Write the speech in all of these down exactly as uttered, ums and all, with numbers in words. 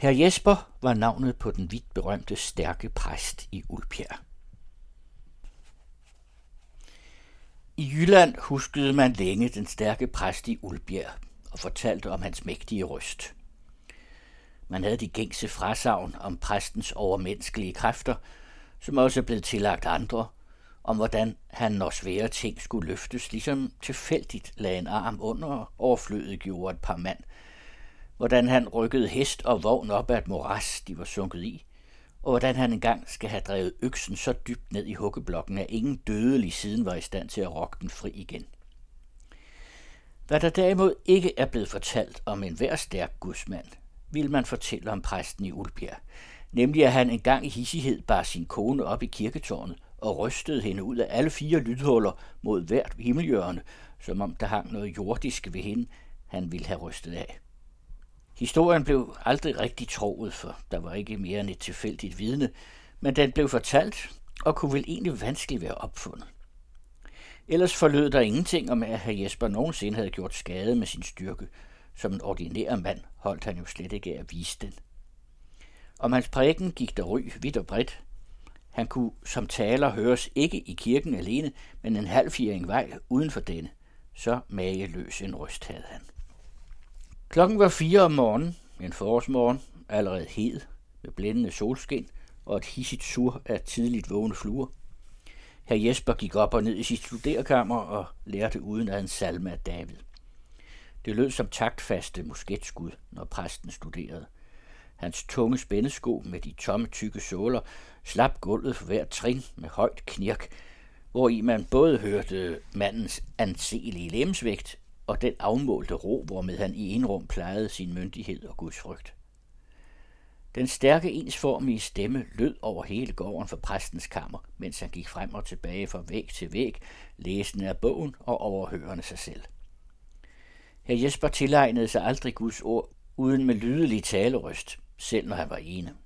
Herr Jesper var navnet på den vidt berømte stærke præst i Ulbjerg. I Jylland huskede man længe den stærke præst i Ulbjerg og fortalte om hans mægtige røst. Man havde de gængse frasagn om præstens overmenneskelige kræfter, som også blev tillagt andre, om hvordan han, når svære ting skulle løftes, ligesom tilfældigt lagde en arm under og overflødet gjorde et par mand, hvordan han rykkede hest og vogn op af et moras, de var sunket i, og hvordan han engang skal have drevet øksen så dybt ned i hukkeblokken, at ingen dødelig siden var i stand til at rokke den fri igen. Hvad der derimod ikke er blevet fortalt om enhver stærk gudsmand, vil man fortælle om præsten i Ulbjerg, nemlig at han engang i hissighed bar sin kone op i kirketårnet og rystede hende ud af alle fire lydhuller mod hvert himmelhjørne, som om der hang noget jordisk ved hende, han ville have rystet af. Historien blev aldrig rigtig troet, for der var ikke mere end et tilfældigt vidne, men den blev fortalt og kunne vel egentlig vanskeligt være opfundet. Ellers forlød der ingenting om, at herr Jesper nogensinde havde gjort skade med sin styrke. Som en ordinær mand holdt han jo slet ikke af at vise den. Om hans prædiken gik der ry vidt og bredt. Han kunne som taler høres ikke i kirken alene, men en halvfjerding vej uden for denne. Så mageløs en røst havde han. Klokken var fire om morgenen, en forårsmorgen, allerede hed, med blændende solskin og et hissigt sur af tidligt vågne fluer. Herr Jesper gik op og ned i sit studerkammer og lærte uden ad en salme af David. Det lød som taktfaste musketskud, når præsten studerede. Hans tunge spændesko med de tomme, tykke såler slap gulvet for hver trin med højt knirk, hvori man både hørte mandens anselige lemsvægt og den afmålte ro, hvormed han i enrum plejede sin myndighed og Guds frygt. Den stærke ensformige stemme lød over hele gården for præstens kammer, mens han gik frem og tilbage fra væg til væg, læsende af bogen og overhørende sig selv. Herr Jesper tilegnede sig aldrig Guds ord uden med lydelig talerøst, selv når han var ene.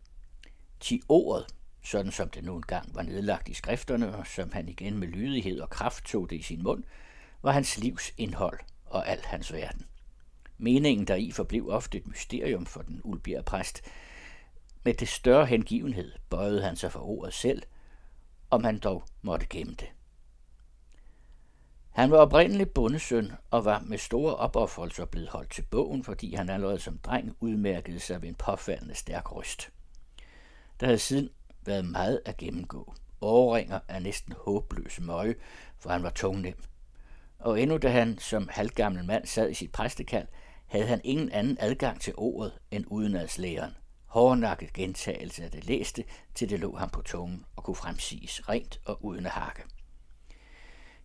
Ti ordet, sådan som det nu engang var nedlagt i skrifterne, og som han igen med lydighed og kraft tog det i sin mund, var hans livs indhold og alt hans verden. Meningen deri forblev ofte et mysterium for den Ulbjerg præst. Med det større hengivenhed bøjede han sig for ordet selv, om han dog måtte gemme det. Han var oprindelig bondesøn og var med store opofrelser blevet holdt til bogen, fordi han allerede som dreng udmærkede sig ved en påfaldende stærk røst. Der havde siden været meget at gennemgå. Årringer af næsten håbløse møje, for han var tungnem. Og endnu da han som halvgammel mand sad i sit præstekald, havde han ingen anden adgang til ordet end udenadslæren. Hårdnakket gentagelse af det læste, til det lå ham på tungen og kunne fremsiges rent og uden at hakke.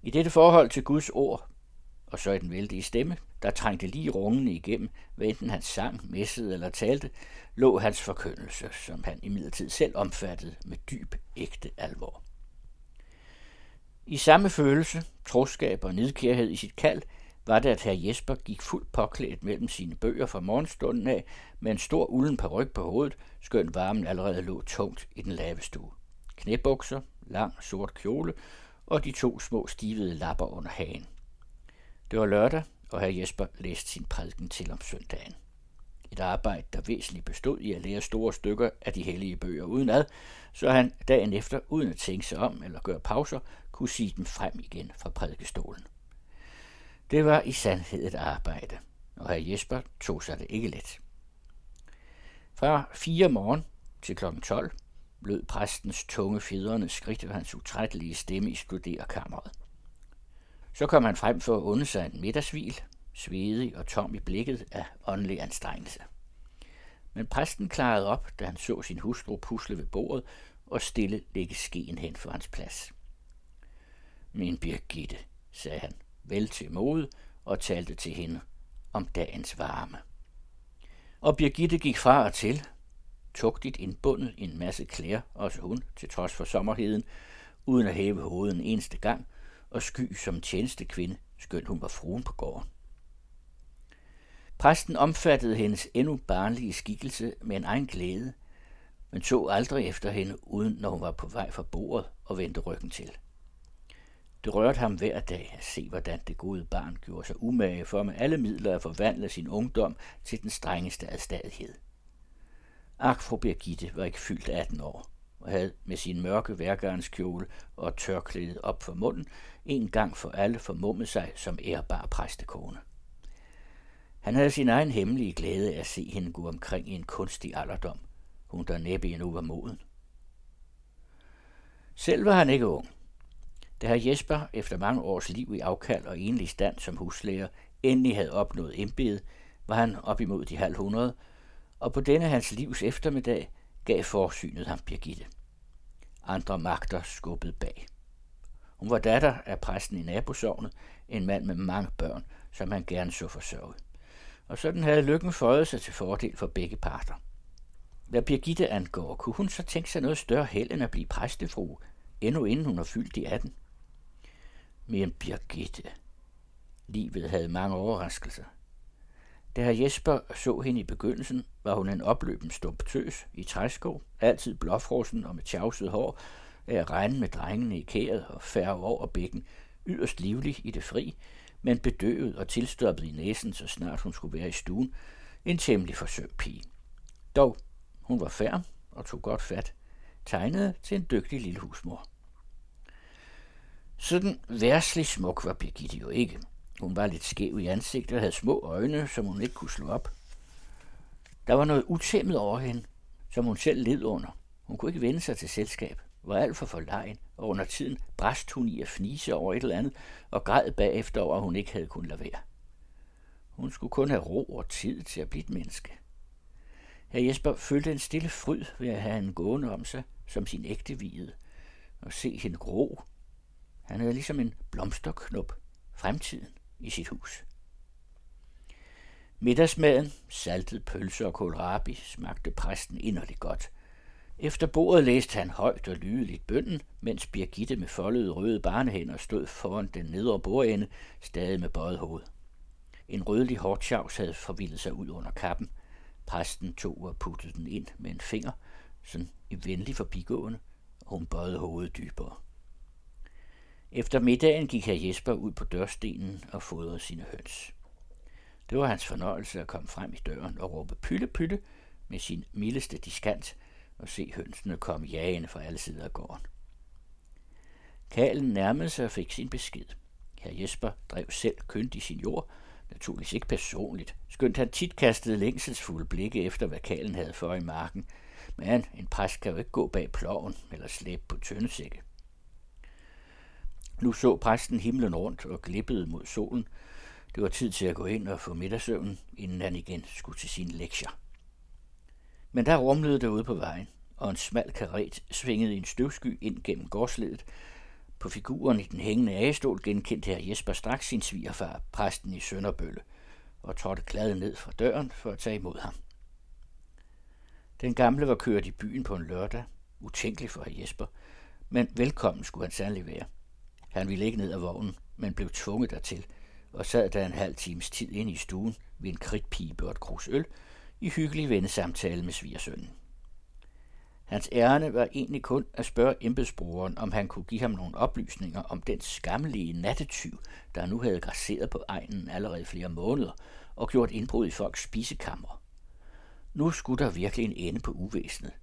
I dette forhold til Guds ord, og så i den vældige stemme, der trængte lige rungene igennem, hvad enten han sang, messede eller talte, lå hans forkyndelse, som han imidlertid selv omfattede med dyb, ægte alvor. I samme følelse, troskab og nidkærhed i sit kald, var det, at herr Jesper gik fuldt påklædt mellem sine bøger fra morgenstunden af, med en stor ulden paryk på hovedet, skønt varmen allerede lå tungt i den lave stue. Knæbukser, lang sort kjole, og de to små stivede lapper under hagen. Det var lørdag, og herr Jesper læste sin prædiken til om søndagen. Et arbejde, der væsentligt bestod i at lære store stykker af de hellige bøger udenad, så han dagen efter, uden at tænke sig om eller gøre pauser, kunne sige dem frem igen fra prædikestolen. Det var i sandhed et arbejde, og herr Jesper tog sig det ikke let. Fra fire morgen til klokken tolv, lød præstens tunge fjedrende skridt og hans utrættelige stemme i studerkammeret. Så kom han frem for at unde sig en middagshvil, svedig og tom i blikket af åndelig anstrengelse. Men præsten klarede op, da han så sin hustru pusle ved bordet og stille lægge skeen hen for hans plads. Min Birgitte, sagde han, vel til mode og talte til hende om dagens varme. Og Birgitte gik fra og til, tugtigt indbundet i en masse klæder, også hun, til trods for sommerheden, uden at hæve hovedet en eneste gang, og sky som tjenestekvinde, skønt hun var fruen på gården. Præsten omfattede hendes endnu barnlige skikkelse med en egen glæde, men så aldrig efter hende, uden når hun var på vej fra bordet og vendte ryggen til. Det rørte ham hver dag at se, hvordan det gode barn gjorde sig umage for med alle midler at forvandle sin ungdom til den strengeste adstadighed. Ak, fru Birgitte var ikke fyldt atten år og havde med sin mørke værgarnskjole og tørklæde op for munden en gang for alle formummet sig som ærbar præstekone. Han havde sin egen hemmelige glæde af at se hende gå omkring i en kunstig alderdom, hun der næppe endnu var moden. Selv var han ikke ung. Da herr Jesper efter mange års liv i afkald og enlig stand som huslærer endelig havde opnået embede, var han op imod de halv hundrede, og på denne hans livs eftermiddag gav forsynet ham Birgitte. Andre magter skubbede bag. Hun var datter af præsten i nabosognet, en mand med mange børn, som han gerne så forsørget. Og sådan havde lykken føjet sig til fordel for begge parter. Hvad Birgitte angår, kunne hun så tænke sig noget større held end at blive præstefrue, endnu inden hun var fyldt i atten. Men Birgitte... Livet havde mange overraskelser. Da herr Jesper så hende i begyndelsen, var hun en opløben stumptøs i træsko, altid blåfrossen og med tjavset hår, af at regne med drengene i kæret og færre over bækken, yderst livlig i det fri, men bedøvet og tilstoppet i næsen, så snart hun skulle være i stuen, en temmelig forsøgt pige. Dog, hun var færm og tog godt fat, tegnede til en dygtig lille husmor. Sådan værslig smuk var Birgitte jo ikke. Hun var lidt skæv i ansigtet og havde små øjne, som hun ikke kunne slå op. Der var noget utæmmet over hende, som hun selv led under. Hun kunne ikke vende sig til selskab, var alt for forlegen, og under tiden bræst hun i at fnise over et eller andet, og græd bagefter over, at hun ikke havde kunnet lade være. Hun skulle kun have ro og tid til at blive et menneske. Herr Jesper følte en stille fryd ved at have hende gående om sig, som sin ægtevide, og se hende gro. Han havde ligesom en blomsterknop, fremtiden, i sit hus. Middagsmaden, saltet pølser og kohlrabi, smagte præsten inderligt godt. Efter bordet læste han højt og lydeligt bønnen, mens Birgitte med foldede røde barnehænder stod foran den nedre bordende, stadig med bøjet hoved. En rødlig hårtjavs havde forvildet sig ud under kappen. Præsten tog og puttede den ind med en finger, sådan i venlig forbigående, og hun bøjede hovedet dybere. Efter middagen gik herr Jesper ud på dørstenen og fodrede sine høns. Det var hans fornøjelse at komme frem i døren og råbe pylle pylle med sin mildeste diskant og se hønsene komme jagende fra alle sider af gården. Karlen nærmede sig og fik sin besked. Herr Jesper drev selv kyndig sin jord, naturligvis ikke personligt, skønt han tit kastede længselsfulde blikke efter, hvad karlen havde for i marken, men en præst kan jo ikke gå bag ploven eller slæbe på tøndesække. Nu så præsten himlen rundt og glippede mod solen. Det var tid til at gå ind og få middagssøvnen, inden han igen skulle til sine lektier. Men der rumlede derude på vejen, og en smal karret svingede en støvsky ind gennem gårdsledet. På figuren i den hængende agestol genkendte herr Jesper straks sin svigerfar, præsten i Sønderbølle, og trådte glad ned fra døren for at tage imod ham. Den gamle var kørt i byen på en lørdag, utænkelig for herr Jesper, men velkommen skulle han sandelig være. Han ville ikke ned af vognen, men blev tvunget dertil, og sad der en halv times tid inde i stuen ved en kridtpibe og et krus øl, i hyggelig vennesamtale med svigersønnen. Hans ærne var egentlig kun at spørge embedsbrugeren, om han kunne give ham nogle oplysninger om den skammelige nattetyv, der nu havde grasseret på egnen allerede flere måneder og gjort indbrud i folks spisekammer. Nu skulle der virkelig en ende på uvæsenet,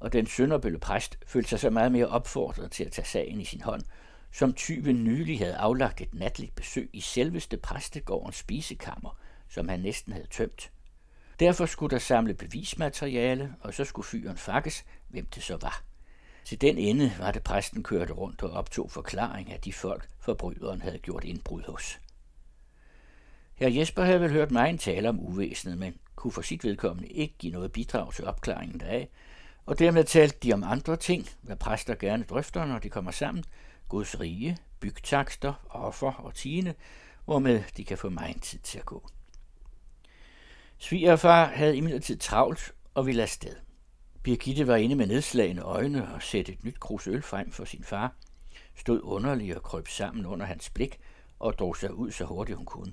og den Sønderbølle præst følte sig så meget mere opfordret til at tage sagen i sin hånd, som tyven nylig havde aflagt et natligt besøg i selveste præstegårdens spisekammer, som han næsten havde tømt. Derfor skulle der samle bevismateriale, og så skulle fyren fakkes, hvem det så var. Til den ende var det præsten kørte rundt og optog forklaring af de folk, forbryderen havde gjort indbrud hos. Herr Jesper havde vel hørt megen tale om uvæsenet, men kunne for sit vedkommende ikke give noget bidrag til opklaringen deraf, og dermed talte de om andre ting, hvad præster gerne drøfter, når de kommer sammen, Guds rige, bygtakster, offer og tiende, hvormed de kan få megen tid til at gå. Svigerfar havde imidlertid travlt og ville afsted. Birgitte var inde med nedslagende øjne og sætte et nyt krus øl frem for sin far, stod underlig og krøb sammen under hans blik og drog sig ud så hurtigt hun kunne.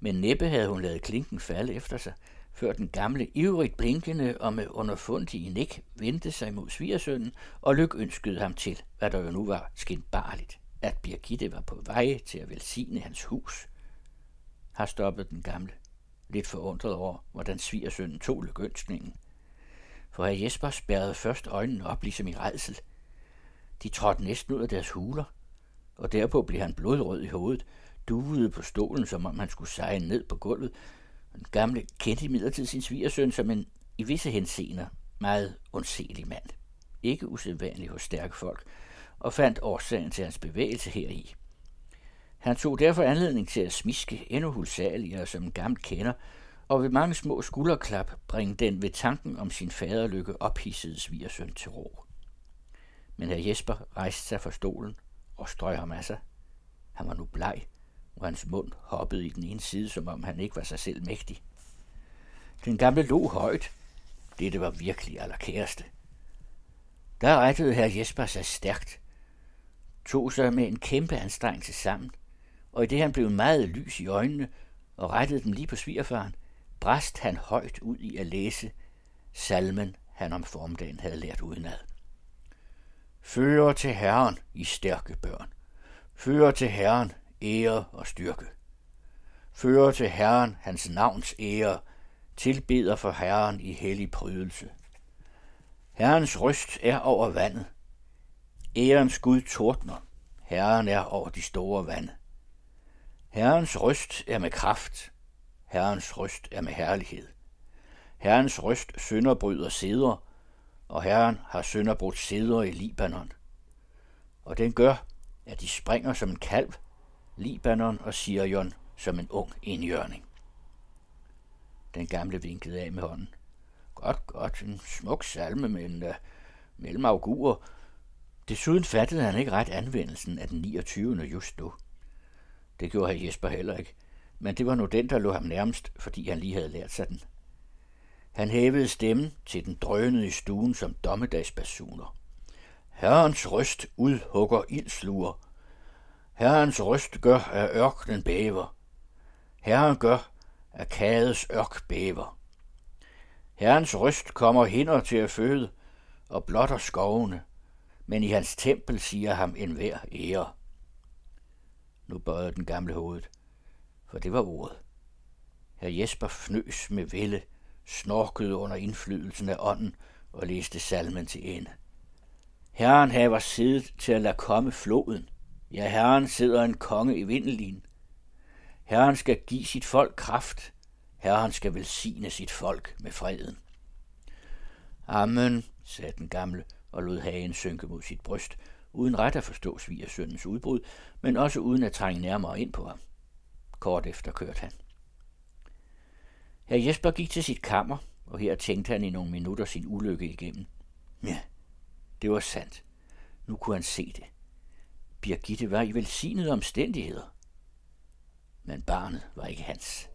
Men næppe havde hun ladet klinken falde efter sig, før den gamle ivrigt blinkende og med underfundige nik vendte sig mod svigersønnen og lykønskede ham til, hvad der jo nu var skinbarligt, at Birgitte var på vej til at velsigne hans hus. Her stoppede den gamle, lidt forundret over, hvordan svigersønnen tog lykønskningen, for herr Jesper spærrede først øjnene op ligesom i rædsel. De trådte næsten ud af deres huler, og derpå blev han blodrød i hovedet, duvede på stolen, som om han skulle seje ned på gulvet. Den gamle kendte imidlertid sin svigersøn som en i visse henseender meget undselig mand, ikke usædvanlig hos stærke folk, og fandt årsagen til hans bevægelse heri. Han tog derfor anledning til at smiske endnu hulsageligere som en gammel kender, og ved mange små skulderklap bringe den ved tanken om sin faderlykke ophissede svigersøn til ro. Men herr Jesper rejste sig fra stolen og strøg ham af sig. Han var nu bleg, og hans mund hoppede i den ene side, som om han ikke var sig selv mægtig. Den gamle lå højt. Dette var virkelig allerkæreste. Der rettede herr Jesper sig stærkt, tog sig med en kæmpe anstrengelse sammen, og i det han blev meget lys i øjnene og rettede dem lige på svigerfaren, brast han højt ud i at læse salmen, han om formdagen havde lært udenad. Fører til Herren i stærke børn. Fører til Herren ære og styrke. Fører til Herren hans navns ære, tilbeder for Herren i hellig prydelse. Herrens røst er over vandet. Ærens Gud tordner. Herren er over de store vande. Herrens røst er med kraft. Herrens røst er med herlighed. Herrens røst sønderbryder sæder, og Herren har sønderbrudt sæder i Libanon. Og den gør, at de springer som en kalv, Libanon og Sirion som en ung indjørning. Den gamle vinkede af med hånden. Godt, godt, en smuk salme, men uh, mellem augurer. Desuden fattede han ikke ret anvendelsen af den niogtyvende just nu. Det gjorde herr Jesper heller ikke, men det var nu den, der lå ham nærmest, fordi han lige havde lært sig den. Han hævede stemmen til den drønede i stuen som dommedagsbasuner. Herrens røst udhugger ildsluer. Herrens røst gør, at ørkenen bæver. Herren gør, at kades ørk bæver. Herrens røst kommer hinder til at føde og blotter skovene, men i hans tempel siger ham enhver ære. Nu bøjede den gamle hovedet, for det var ordet. Herr Jesper fnøs med vælde, snorkede under indflydelsen af ånden og læste salmen til ende. Herren haver siddet til at lade komme floden. Ja, Herren sidder en konge i vindelin. Herren skal give sit folk kraft. Herren skal velsigne sit folk med freden. Amen, sagde den gamle og lod hagen synke mod sit bryst, uden ret at forstå svigersøndens udbrud, men også uden at trænge nærmere ind på ham. Kort efter kørte han. Herr Jesper gik til sit kammer, og her tænkte han i nogle minutter sin ulykke igennem. Ja, det var sandt. Nu kunne han se det. Birgitte var i velsignede omstændigheder. Men barnet var ikke hans.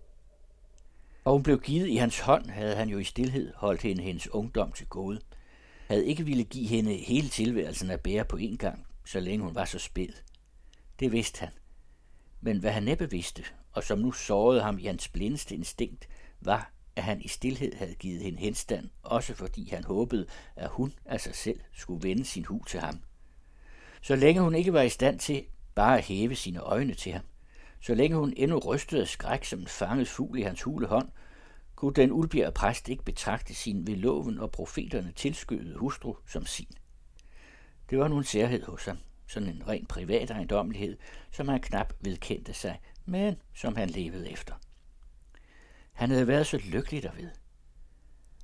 Og hun blev givet i hans hånd, havde han jo i stilhed holdt hende hendes ungdom til gode. Havde ikke ville give hende hele tilværelsen at bære på en gang, så længe hun var så spæd. Det vidste han. Men hvad han næppe vidste, og som nu sårede ham i hans blindeste instinkt, var, at han i stilhed havde givet hende henstand, også fordi han håbede, at hun af sig selv skulle vende sin hu til ham. Så længe hun ikke var i stand til bare at hæve sine øjne til ham, så længe hun endnu rystede af skræk som en fanget fugl i hans hule hånd, kunne den Ulbjerg præst ikke betragte sin ved loven og profeterne tilskyede hustru som sin. Det var nu en særhed hos ham, sådan en ren privat ejendommelighed, som han knap vedkendte sig, men som han levede efter. Han havde været så lykkelig derved.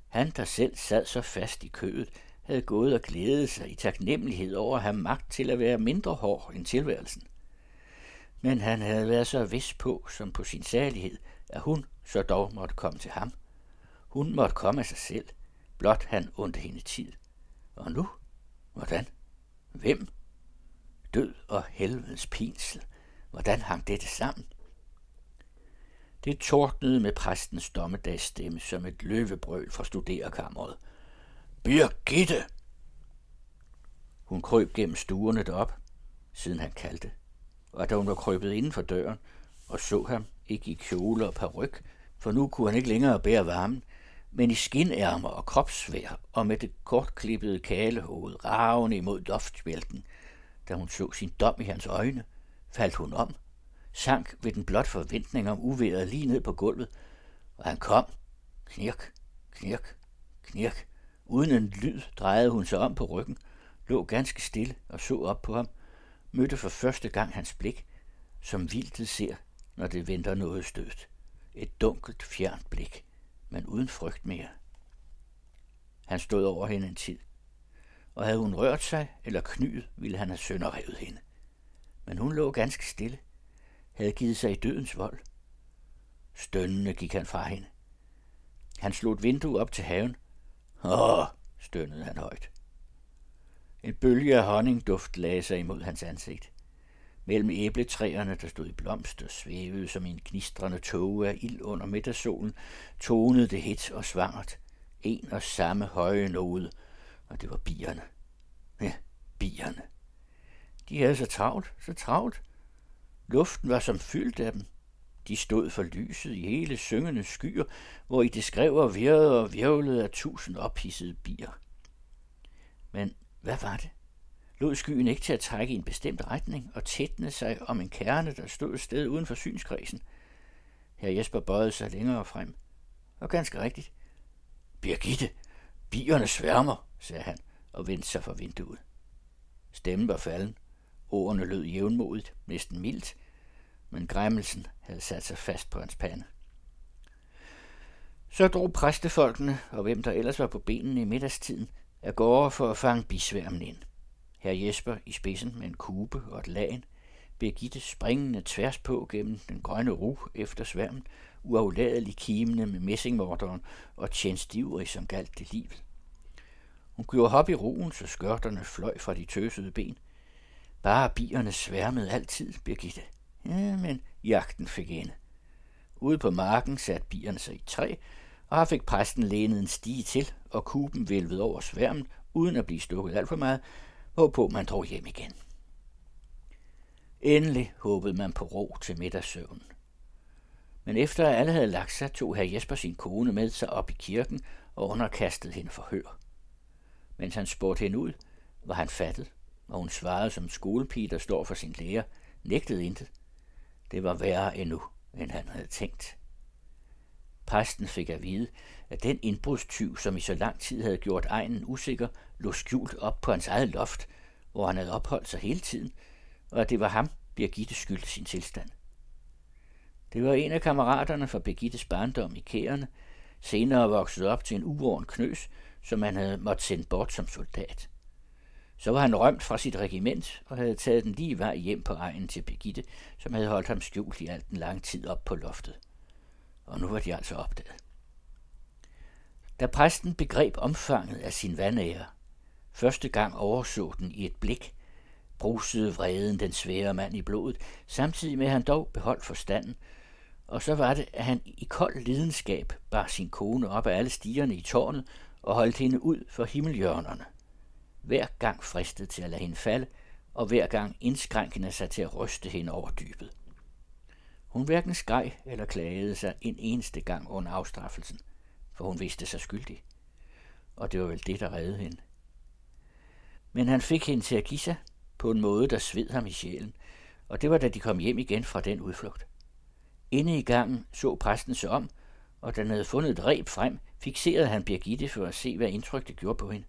Han, der selv sad så fast i kødet, havde gået og glædet sig i taknemmelighed over at have magt til at være mindre hård end tilværelsen. Men han havde været så vis på, som på sin særlighed, at hun så dog måtte komme til ham. Hun måtte komme af sig selv, blot han undte hende tid. Og nu? Hvordan? Hvem? Død og helvedes pinsel. Hvordan hang dette sammen? Det tordnede med præstens dommedagsstemme som et løvebrøl fra studerekammeret. Birgitte! Hun krøb gennem stuerne derop, siden han kaldte, og da hun var krøbet inden for døren og så ham, ikke i kjole og paryk, for nu kunne han ikke længere bære varmen, men i skinærmer og kropssvær og med det kortklippede kalehoved ravende imod loftspjælken. Da hun så sin dom i hans øjne, faldt hun om, sank ved den blot forventning om uværet lige ned på gulvet, og han kom, knirk, knirk, knirk, Uden en lyd drejede hun sig om på ryggen, lå ganske stille og så op på ham, mødte for første gang hans blik, som vildtet ser, når det venter noget stødt. Et dunkelt, fjernt blik, men uden frygt mere. Han stod over hende en tid, og havde hun rørt sig eller knyet, ville han have sønderrevet hende. Men hun lå ganske stille, havde givet sig i dødens vold. Stønnende gik han fra hende. Han slog et vindue op til haven. Åh, stønnede han højt. En bølge af honningduft lagde sig imod hans ansigt. Mellem æbletræerne, der stod i blomst og svævede som en gnistrende tåge af ild under middagssolen, tonede det hit og svangert. En og samme høje nåde, og det var bierne. Ja, bierne. De havde så travlt, så travlt. Luften var som fyldt af dem. De stod for lyset i hele syngende skyer, hvor i det skrev og virrede og virvlede af tusind ophidsede bier. Men hvad var det? Lod skyen ikke til at trække i en bestemt retning og tætne sig om en kerne, der stod et sted uden for synskredsen. Herr Jesper bøjede sig længere frem. Og ganske rigtigt. Birgitte, bierne sværmer, sagde han og vendte sig fra vinduet. Stemmen var falden. Ordene lød jævnmodigt, næsten mildt, men græmmelsen havde sat sig fast på hans pande. Så drog præstefolkene, og hvem der ellers var på benene i middagstiden, af gårde for at fange bisværmen ind. Herr Jesper i spidsen med en kube og et lagen, Birgitte springende tværs på gennem den grønne ru efter sværmen, uafladelig kimende med messingmorderen og tjenestivrig som galt det livet. Hun gjorde hop i roen, så skørterne fløj fra de tøsede ben. Bare bierne sværmede altid, Birgitte. Ja, men jagten fik ende. Ude på marken satte bierne sig i træ, og her fik præsten lænet en stige til, og kuben vælvede over sværmen, uden at blive stukket alt for meget, hvorpå man drog hjem igen. Endelig håbede man på ro til middagssøvnen. Men efter at alle havde lagt sig, tog herr Jesper sin kone med sig op i kirken og underkastede hende forhør. Mens han spurgte hende ud, var han fattet, og hun svarede som skolepige, der står for sin lærer, nægtede intet. Det var værre endnu, end han havde tænkt. Præsten fik at vide, at den indbrudstyv, som i så lang tid havde gjort egnen usikker, lå skjult op på hans eget loft, hvor han havde opholdt sig hele tiden, og at det var ham, Birgitte skyldte sin tilstand. Det var en af kammeraterne fra Birgittes barndom i Kærene, senere vokset op til en uvorn knøs, som han havde måttet sende bort som soldat. Så var han rømt fra sit regiment og havde taget den lige vej hjem på egnen til Birgitte, som havde holdt ham skjult i alt en lang tid op på loftet. Og nu var de altså opdaget. Da præsten begreb omfanget af sin vanære, første gang overså den i et blik, brusede vreden den svære mand i blodet, samtidig med at han dog beholdt forstanden, og så var det, at han i kold lidenskab bar sin kone op af alle stierne i tårnet og holdt hende ud for himmelhjørnerne. Hver gang fristet til at lade hende falde, og hver gang indskrænkende sig til at ryste hende over dybet. Hun hverken skreg eller klagede sig en eneste gang under afstraffelsen, for hun vidste sig skyldig. Og det var vel det, der reddede hende. Men han fik hende til at give sig på en måde, der sved ham i sjælen, og det var, da de kom hjem igen fra den udflugt. Inde i gangen så præsten sig om, og da han havde fundet et reb frem, fikserede han Birgitte for at se, hvad indtryk det gjorde på hende.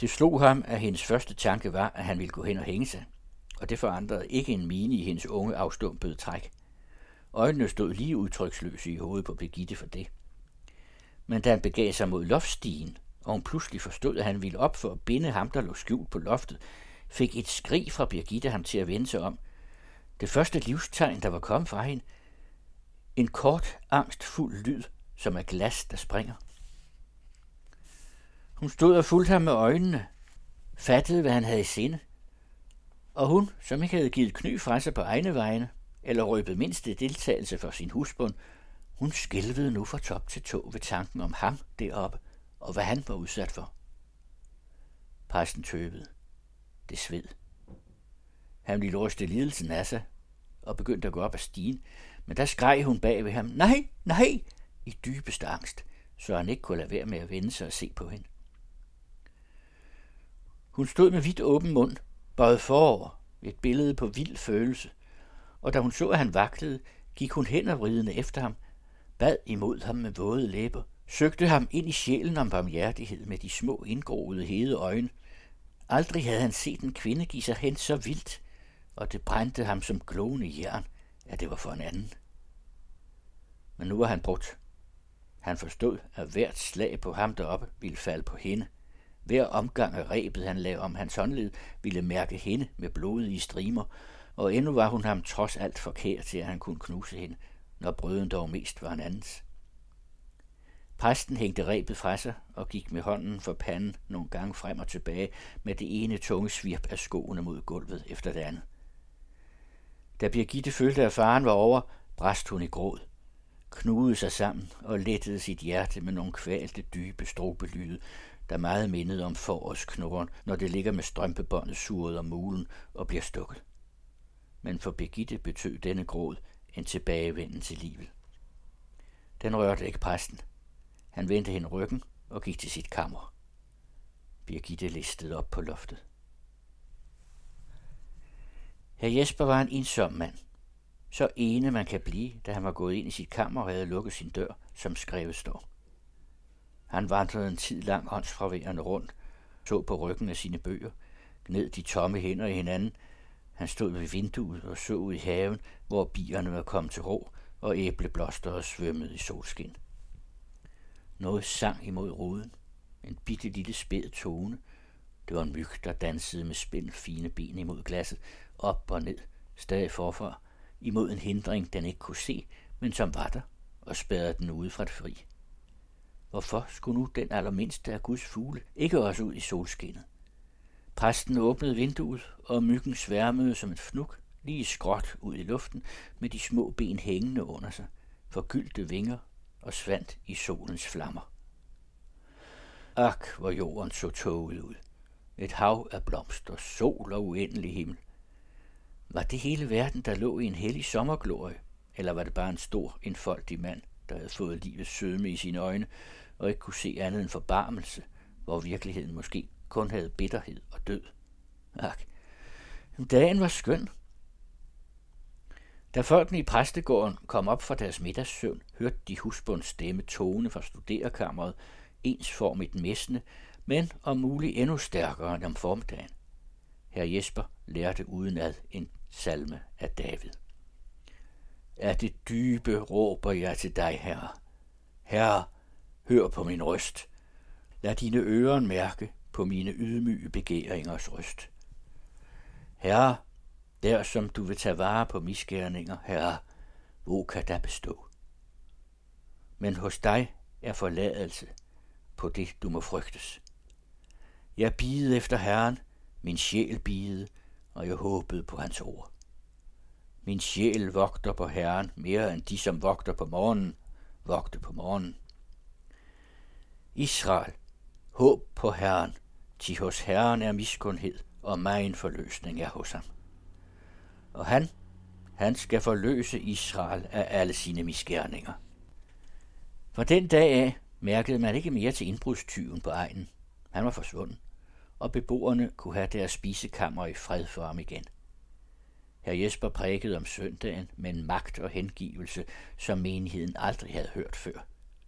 Det slog ham, at hendes første tanke var, at han ville gå hen og hænge sig, og det forandrede ikke en mine i hendes unge afstumpede træk. Øjnene stod lige udtryksløse i hovedet på Birgitte for det. Men da han begav sig mod loftstigen, og hun pludselig forstod, at han ville op for at binde ham, der lå skjult på loftet, fik et skrig fra Birgitte ham til at vende sig om. Det første livstegn, der var kommet fra hende, en kort, angstfuld lyd, som af glas, der springer. Hun stod og fulgte ham med øjnene, fattede, hvad han havde i sinde, og hun, som ikke havde givet kny fra sig på egne vegne, eller røbet mindste deltagelse for sin husbund, hun skælvede nu fra top til tå ved tanken om ham deroppe, og hvad han var udsat for. Præsten tøvede. Det sved. Han ville ryste lidelsen af sig, og begyndte at gå op ad stigen, men der skreg hun bag ved ham, nej, nej, i dybeste angst, så han ikke kunne lade være med at vende sig og se på hende. Hun stod med vidt åben mund, bøjet forover, et billede på vild følelse, og da hun så, at han vaklede, gik hun hen og vridende efter ham, bad imod ham med våde læber, søgte ham ind i sjælen om barmhjertighed med de små indgroede hede øjne. Aldrig havde han set en kvinde give sig hen så vildt, og det brændte ham som glående jern, at det var for en anden. Men nu var han brudt. Han forstod, at hvert slag på ham deroppe ville falde på hende. Hver omgang af rebet, han lagde om hans håndled, ville mærke hende med blodige strimer, og endnu var hun ham trods alt for kær til, at han kunne knuse hende, når brøden dog mest var en andens. Præsten hængte rebet fra sig og gik med hånden for panden nogle gange frem og tilbage med det ene tunge svirp af skoene mod gulvet efter det andet. Da Birgitte følte, at faren var over, brast hun i gråd, knugede sig sammen og lettede sit hjerte med nogle kvalte, dybe strobelyde, der meget mindede om forårsknurren, når det ligger med strømpebåndet surret om mulen og bliver stukket. Men for Birgitte betød denne gråd en tilbagevenden til livet. Den rørte ikke præsten. Han vendte hende ryggen og gik til sit kammer. Birgitte listede op på loftet. Herr Jesper var en ensom mand. Så ene man kan blive, da han var gået ind i sit kammer og havde lukket sin dør, som skrevet står. Han vandrede en tid lang åndsfraværende rundt, så på ryggen af sine bøger, gned de tomme hænder i hinanden. Han stod ved vinduet og så ud i haven, hvor bierne var kommet til ro, og æbleblosteret svømmede i solskin. Noget sang imod ruden, en bitte lille spæd tone. Det var en myg, der dansede med spænd fine ben imod glasset, op og ned, stadig forfra, imod en hindring, den ikke kunne se, men som var der, og spærrede den ude fra det fri. Hvorfor skulle nu den allermindste af Guds fugle ikke også ud i solskinnet? Præsten åbnede vinduet, og myggen sværmede som et fnuk, lige skråt ud i luften, med de små ben hængende under sig, forgyldte vinger, og svandt i solens flammer. Ak, hvor jorden så tåget ud. Et hav af blomster, sol og uendelig himmel. Var det hele verden, der lå i en hellig sommerglorie, eller var det bare en stor, enfoldig mand, der havde fået livets sødme i sine øjne, og ikke kunne se andet end forbarmelse, hvor virkeligheden måske kun havde bitterhed og død? Ak, dagen var skøn. Da folkene i præstegården kom op fra deres middagssøvn, hørte de husbunds stemme tone fra studerekammeret, ensformigt messende, men om muligt endnu stærkere end om formiddagen. Herr Jesper lærte udenad en salme af David. Af det dybe råber jeg til dig, Herre. Herre, hør på min røst. Lad dine ører mærke på mine ydmyge begæringers røst. Herre, der som du vil tage vare på misgerninger, Herre, hvor kan der bestå? Men hos dig er forladelse på det, du må frygtes. Jeg bidede efter Herren, min sjæl bidede, og jeg håbede på hans ord. Min sjæl vogter på Herren mere end de, som vogter på morgenen, vogter på morgenen. Israel, håb på Herren, ti hos Herren er miskundhed, og megen forløsning er hos ham. Og han, han skal forløse Israel af alle sine misgerninger. Fra den dag af mærkede man ikke mere til indbrudstyven på egnen. Han var forsvundet, og beboerne kunne have deres spisekammer i fred for ham igen. Herr Jesper prædikede om søndagen med en magt og hengivelse, som menigheden aldrig havde hørt før.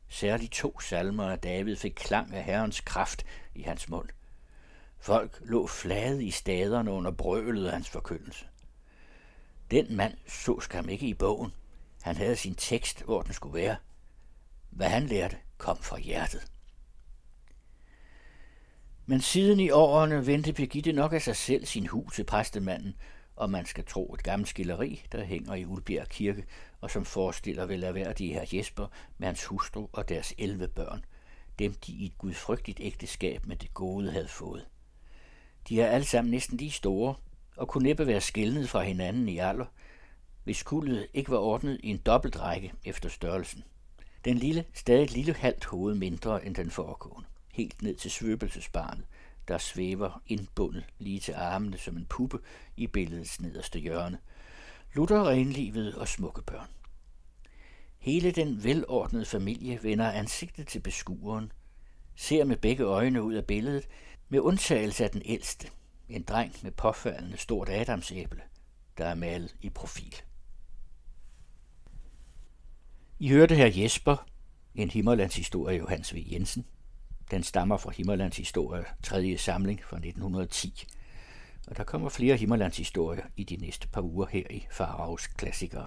Særligt to salmer af David fik klang af Herrens kraft i hans mund. Folk lå flade i staderne under brølet af hans forkyndelse. Den mand så skam ikke i bogen. Han havde sin tekst, hvor den skulle være. Hvad han lærte, kom fra hjertet. Men siden i årene vendte Birgitte nok af sig selv sin hu til præstemanden, og man skal tro et gammelt skilleri, der hænger i Ulbjerg kirke, og som forestiller vel velværdige herr Jesper med hans hustru og deres elleve børn, dem de i et gudfrygtigt ægteskab med det gode havde fået. De er alle sammen næsten lige store, og kunne næppe være skelnet fra hinanden i alder, hvis kuldet ikke var ordnet i en dobbeltrække efter størrelsen. Den lille, stadig lille halvt hoved mindre end den foregående, helt ned til svøbelsesbarnet, der svæver indbundet lige til armene som en puppe i billedets nederste hjørne. Lutter renlivede og smukke børn. Hele den velordnede familie vender ansigtet til beskueren, ser med begge øjne ud af billedet, med undtagelse af den ældste, en dreng med påfaldende stort adamsæble, der er malet i profil. I hørte herr Jesper, En Himmerlandshistorie af Johannes V. Jensen. Den stammer fra Himmerlands Historie, tredje samling fra nitten ti. Og der kommer flere Himmerlands Historier i de næste par uger her i Faraos Klassikere.